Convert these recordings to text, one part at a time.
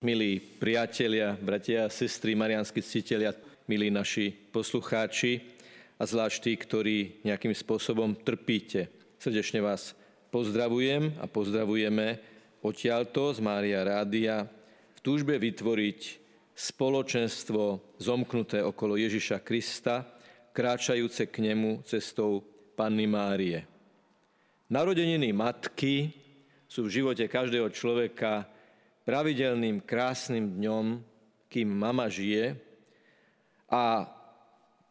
Milí priatelia, bratia a sestry, mariánsky ctitelia, milí naši poslucháči a zvlášť tí, ktorí nejakým spôsobom trpíte. Srdečne vás pozdravujem a pozdravujeme odtiaľto z Mária Rádia v túžbe vytvoriť spoločenstvo zomknuté okolo Ježiša Krista, kráčajúce k nemu cestou Panny Márie. Narodeniny matky sú v živote každého človeka pravidelným krásnym dňom, kým mama žije, a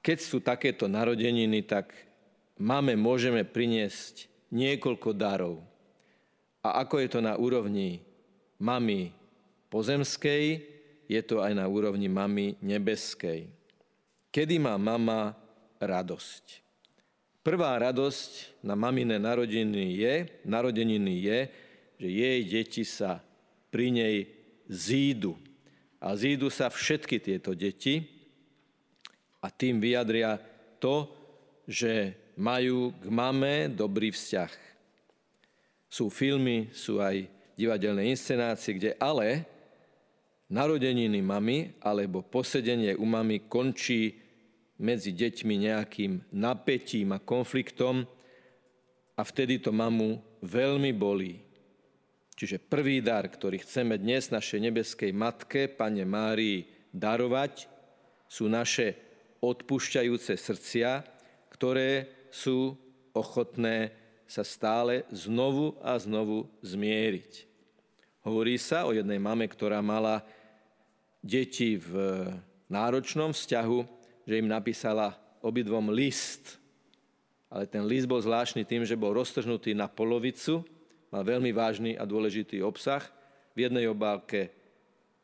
keď sú takéto narodeniny, tak mame môžeme priniesť niekoľko darov. A ako je to na úrovni mamy pozemskej, je to aj na úrovni mamy nebeskej. Kedy má mama radosť? Prvá radosť na mamine narodeniny je, že jej deti sa pri nej zídu. A zídu sa všetky tieto deti a tým vyjadria to, že majú k mame dobrý vzťah. Sú filmy, sú aj divadelné inscenácie, kde ale narodeniny mamy alebo posedenie u mamy končí medzi deťmi nejakým napätím a konfliktom a vtedy to mamu veľmi bolí. Čiže prvý dar, ktorý chceme dnes našej nebeskej matke, Panne Márii, darovať, sú naše odpúšťajúce srdcia, ktoré sú ochotné sa stále znovu a znovu zmieriť. Hovorí sa o jednej mame, ktorá mala deti v náročnom vzťahu, že im napísala obidvom list. Ale ten list bol zvláštny tým, že bol roztrhnutý na polovicu, mal veľmi vážny a dôležitý obsah. V jednej obálke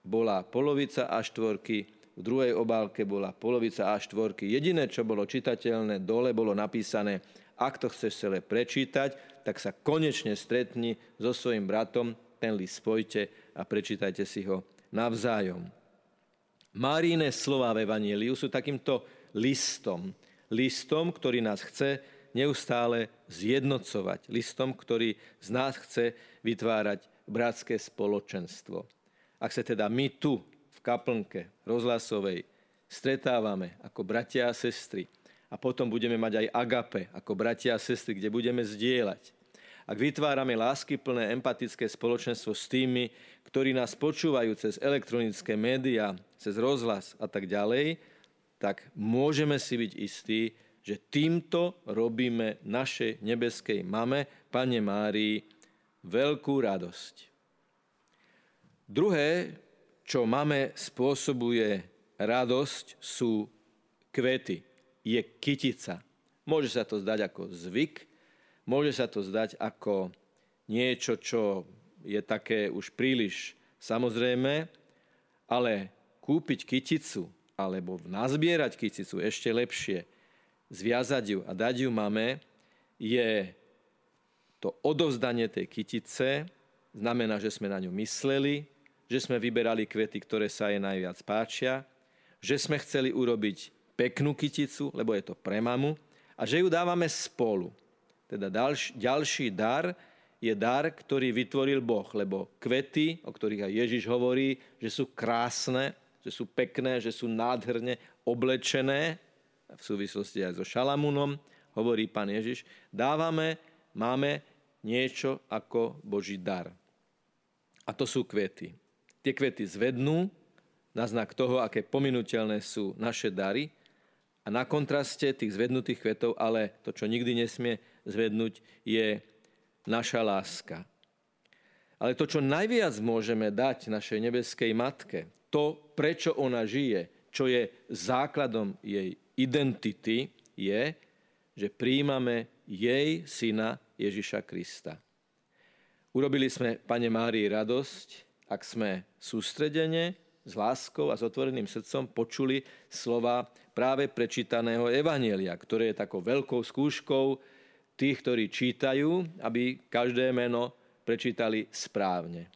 bola polovica A4, v druhej obálke bola polovica A4. Jediné, čo bolo čitateľné, dole bolo napísané, ak to chceš celé prečítať, tak sa konečne stretni so svojím bratom, ten list spojte a prečítajte si ho navzájom. Máriine slová v Evanjeliu sú takýmto listom. Listom, ktorý nás chce neustále zjednocovať, listom, ktorý z nás chce vytvárať bratské spoločenstvo. Ak sa teda my tu v kaplnke rozhlasovej stretávame ako bratia a sestry a potom budeme mať aj agape ako bratia a sestry, kde budeme zdieľať. Ak vytvárame láskyplné empatické spoločenstvo s tými, ktorí nás počúvajú cez elektronické médiá, cez rozhlas a tak ďalej, tak môžeme si byť istí, že týmto robíme našej nebeskej mame, Panne Márii, veľkú radosť. Druhé, čo mame spôsobuje radosť, sú kvety. Je kytica. Môže sa to zdať ako zvyk, môže sa to zdať ako niečo, čo je také už príliš samozrejme, ale kúpiť kyticu alebo nazbierať kyticu ešte lepšie, zviazať ju a dať ju mame, je to odovzdanie tej kytice, znamená, že sme na ňu mysleli, že sme vyberali kvety, ktoré sa jej najviac páčia, že sme chceli urobiť peknú kyticu, lebo je to pre mamu, a že ju dávame spolu. Teda ďalší dar je dar, ktorý vytvoril Boh, lebo kvety, o ktorých aj Ježiš hovorí, že sú krásne, že sú pekné, že sú nádherne oblečené, v súvislosti aj so Šalamúnom, hovorí Pán Ježiš, máme niečo ako Boží dar. A to sú kvety. Tie kvety zvednú na znak toho, aké pominuteľné sú naše dary a na kontraste tých zvednutých kvetov, ale to, čo nikdy nesmie zvednúť, je naša láska. Ale to, čo najviac môžeme dať našej nebeskej matke, to, prečo ona žije, čo je základom jej identity, je, že prijímame jej syna Ježiša Krista. Urobili sme Panne Márii radosť, ak sme sústredene, s láskou a s otvoreným srdcom počuli slova práve prečítaného Evanjelia, ktoré je takou veľkou skúškou tých, ktorí čítajú, aby každé meno prečítali správne.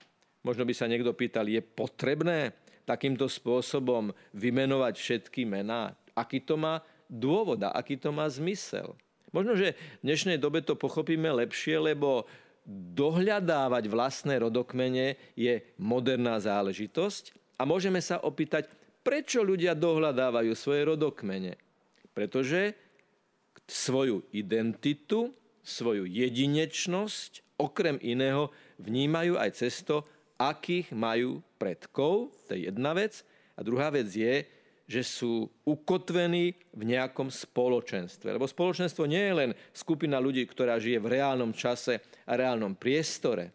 Možno by sa niekto pýtal, je potrebné takýmto spôsobom vymenovať všetky mená? Aký to má dôvod, aký to má zmysel. Možno, že v dnešnej dobe to pochopíme lepšie, lebo dohľadávať vlastné rodokmene je moderná záležitosť a môžeme sa opýtať, prečo ľudia dohľadávajú svoje rodokmene? Pretože svoju identitu, svoju jedinečnosť, okrem iného, vnímajú aj cez to, akých majú predkov, to je jedna vec. A druhá vec je, že sú ukotvení v nejakom spoločenstve. Lebo spoločenstvo nie je len skupina ľudí, ktorá žije v reálnom čase a reálnom priestore.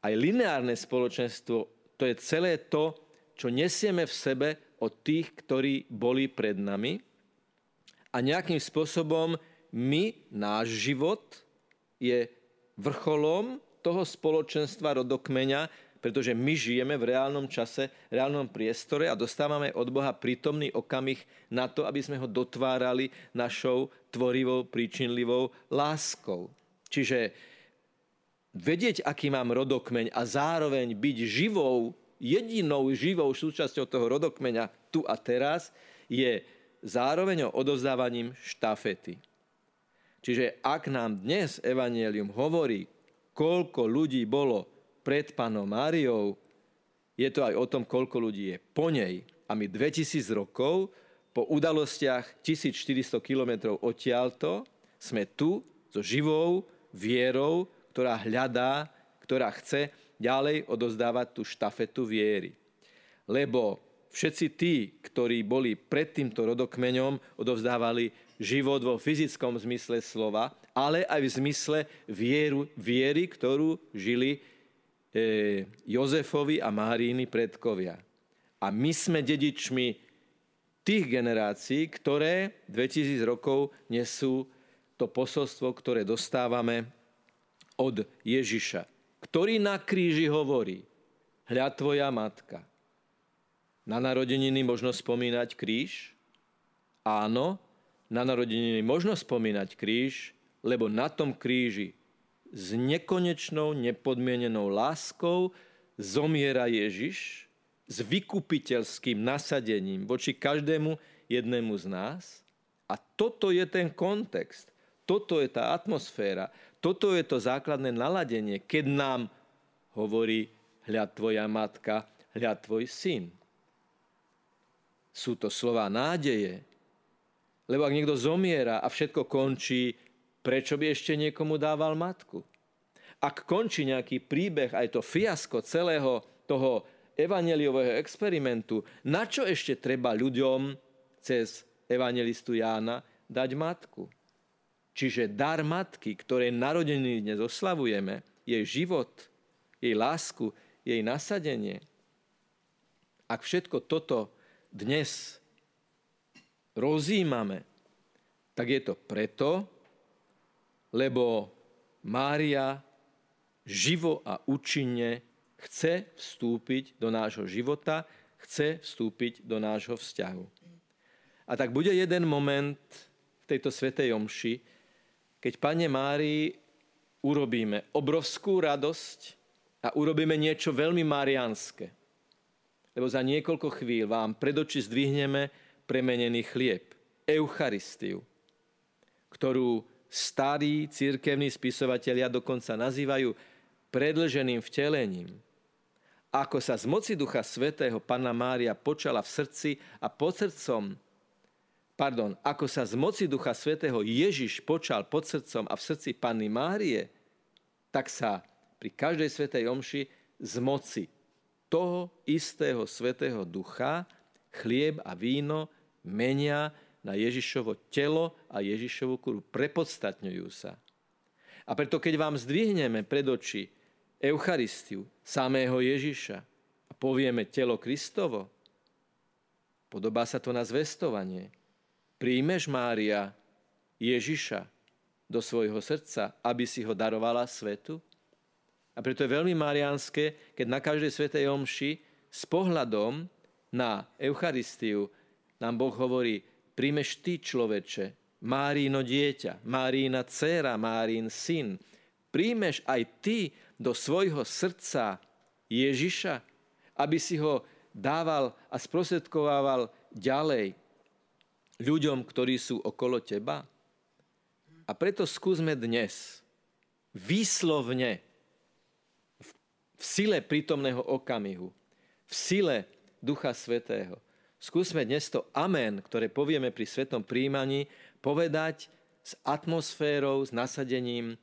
Aj lineárne spoločenstvo, to je celé to, čo nesieme v sebe od tých, ktorí boli pred nami. A nejakým spôsobom náš život je vrcholom toho spoločenstva rodokmeňa, pretože my žijeme v reálnom čase, reálnom priestore a dostávame od Boha prítomný okamih na to, aby sme ho dotvárali našou tvorivou, príčinlivou láskou. Čiže vedieť, aký mám rodokmeň a zároveň byť živou, jedinou živou súčasťou toho rodokmeňa tu a teraz, je zároveň odovzdávaním štafety. Čiže ak nám dnes Evanjelium hovorí, koľko ľudí bolo pred Pannou Máriou, je to aj o tom, koľko ľudí je po nej. A my 2000 rokov, po udalostiach 1400 kilometrov odtiaľto, sme tu so živou vierou, ktorá hľadá, ktorá chce ďalej odovzdávať tú štafetu viery. Lebo všetci tí, ktorí boli pred týmto rodokmeňom, odovzdávali život vo fyzickom zmysle slova, ale aj v zmysle viery, ktorú žili Jozefovi a Máriini predkovia. A my sme dedičmi tých generácií, ktoré 2000 rokov nesú to posolstvo, ktoré dostávame od Ježiša, ktorý na kríži hovorí: hľa tvoja matka. Na narodeniny možno spomínať kríž? Áno. Na narodeniny možno spomínať kríž, lebo na tom kríži s nekonečnou, nepodmienenou láskou zomiera Ježiš s vykupiteľským nasadením voči každému jednému z nás. A toto je ten kontext, toto je tá atmosféra, toto je to základné naladenie, keď nám hovorí: hľa tvoja matka, hľa tvoj syn. Sú to slová nádeje. Lebo ak niekto zomiera a všetko končí, prečo by ešte niekomu dával matku? Ak končí nejaký príbeh, aj to fiasko celého toho evanjeliového experimentu, na čo ešte treba ľuďom cez evanjelistu Jána dať matku? Čiže dar matky, ktorej narodeniny dnes oslavujeme, jej život, jej lásku, jej nasadenie. Ak všetko toto dnes rozímame, tak je to preto, lebo Mária živo a účinne chce vstúpiť do nášho života, chce vstúpiť do nášho vzťahu. A tak bude jeden moment v tejto svätej omši, keď Panne Márii urobíme obrovskú radosť a urobíme niečo veľmi mariánske. Lebo za niekoľko chvíľ vám pred oči zdvihneme premenený chlieb, Eucharistiu, ktorú starí cirkevní spisovatelia dokonca nazývajú predĺženým vtelením. Ako sa z moci Ducha Svätého Panna Mária počala v srdci a pod srdcom, ako sa z moci Ducha Svätého Ježiš počal pod srdcom a v srdci Panny Márie, tak sa pri každej svätej omši z moci toho istého Svätého Ducha chlieb a víno menia na Ježišovo telo a Ježišovu krv, prepodstatňujú sa. A preto, keď vám zdvihneme pred oči Eucharistiu, samého Ježiša, a povieme telo Kristovo, podobá sa to na zvestovanie. Príjmeš, Mária, Ježiša do svojho srdca, aby si ho darovala svetu? A preto je veľmi mariánske, keď na každej svätej omši s pohľadom na Eucharistiu nám Boh hovorí: príjmeš ty, človeče, Márino dieťa, Márina dcéra, Márin syn. Príjmeš aj ty do svojho srdca Ježiša, aby si ho dával a sprostredkovával ďalej ľuďom, ktorí sú okolo teba. A preto skúsme dnes výslovne v sile prítomného okamihu, v sile Ducha Svätého. Skúsme dnes to amen, ktoré povieme pri svätom prijímaní, povedať s atmosférou, s nasadením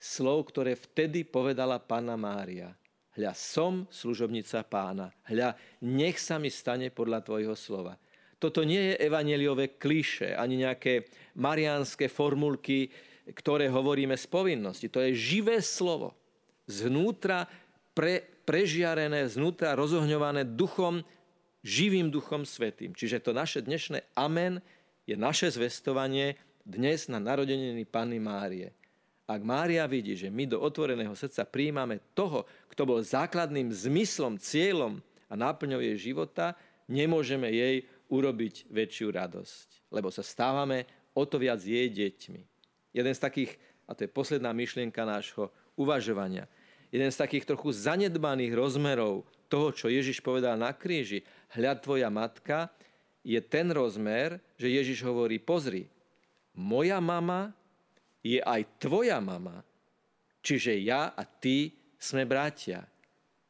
slov, ktoré vtedy povedala Panna Mária. Hľa, som služobnica Pána. Hľa, nech sa mi stane podľa tvojho slova. Toto nie je evanjeliové klišé, ani nejaké mariánske formulky, ktoré hovoríme z povinnosti. To je živé slovo, znútra prežiarené, znútra rozohňované duchom, živým Duchom Svätým. Čiže to naše dnešné amen je naše zvestovanie dnes na narodeniny Panny Márie. Ak Mária vidí, že my do otvoreného srdca prijímame toho, kto bol základným zmyslom, cieľom a náplňou jej života, nemôžeme jej urobiť väčšiu radosť, lebo sa stávame o to viac jej deťmi. Jeden z takých, a to je posledná myšlienka nášho uvažovania, jeden z takých trochu zanedbaných rozmerov toho, čo Ježiš povedal na kríži, hľa tvoja matka, je ten rozmer, že Ježiš hovorí, pozri, moja mama je aj tvoja mama, čiže ja a ty sme bratia.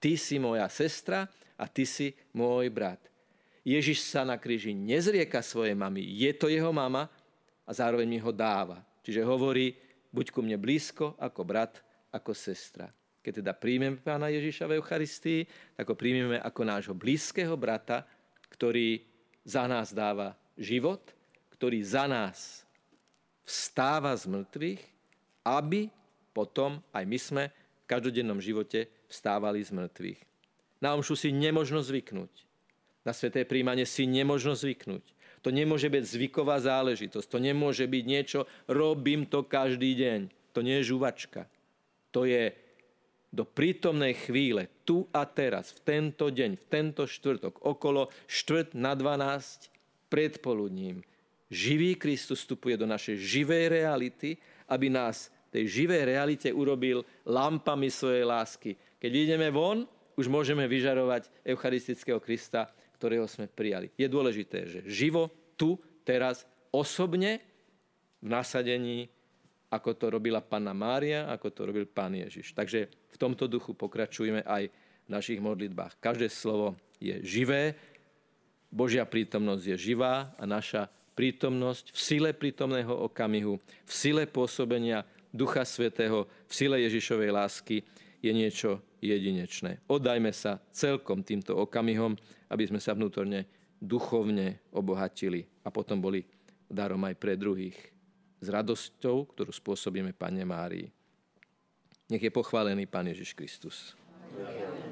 Ty si moja sestra a ty si môj brat. Ježiš sa na kríži nezrieka svojej mamy, je to jeho mama a zároveň mi ho dáva. Čiže hovorí, buď ku mne blízko, ako brat, ako sestra. Keď teda príjmeme Pána Ježiša v Eucharistii, tak ho príjmeme ako nášho blízkeho brata, ktorý za nás dáva život, ktorý za nás vstáva z mŕtvych, aby potom aj my sme v každodennom živote vstávali z mŕtvych. Na omšu si nemožno zvyknúť. Na sväté prijímanie si nemožno zvyknúť. To nemôže byť zvyková záležitosť. To nemôže byť niečo, robím to každý deň. To nie je žuvačka. To je do prítomnej chvíle, tu a teraz, v tento deň, v tento štvrtok, okolo 11:45 predpoludním. Živý Kristus vstupuje do našej živej reality, aby nás tej živej realite urobil lampami svojej lásky. Keď ideme von, už môžeme vyžarovať eucharistického Krista, ktorého sme prijali. Je dôležité, že živo, tu, teraz, osobne, v nasadení, ako to robila Panna Mária, ako to robil Pán Ježiš. Takže v tomto duchu pokračujeme aj v našich modlitbách. Každé slovo je živé, Božia prítomnosť je živá a naša prítomnosť v sile prítomného okamihu, v sile pôsobenia Ducha Svätého, v sile Ježišovej lásky je niečo jedinečné. Oddajme sa celkom týmto okamihom, aby sme sa vnútorne duchovne obohatili a potom boli darom aj pre druhých s radosťou, ktorú spôsobíme Panne Márii. Nech je pochválený Pán Ježiš Kristus. Amen.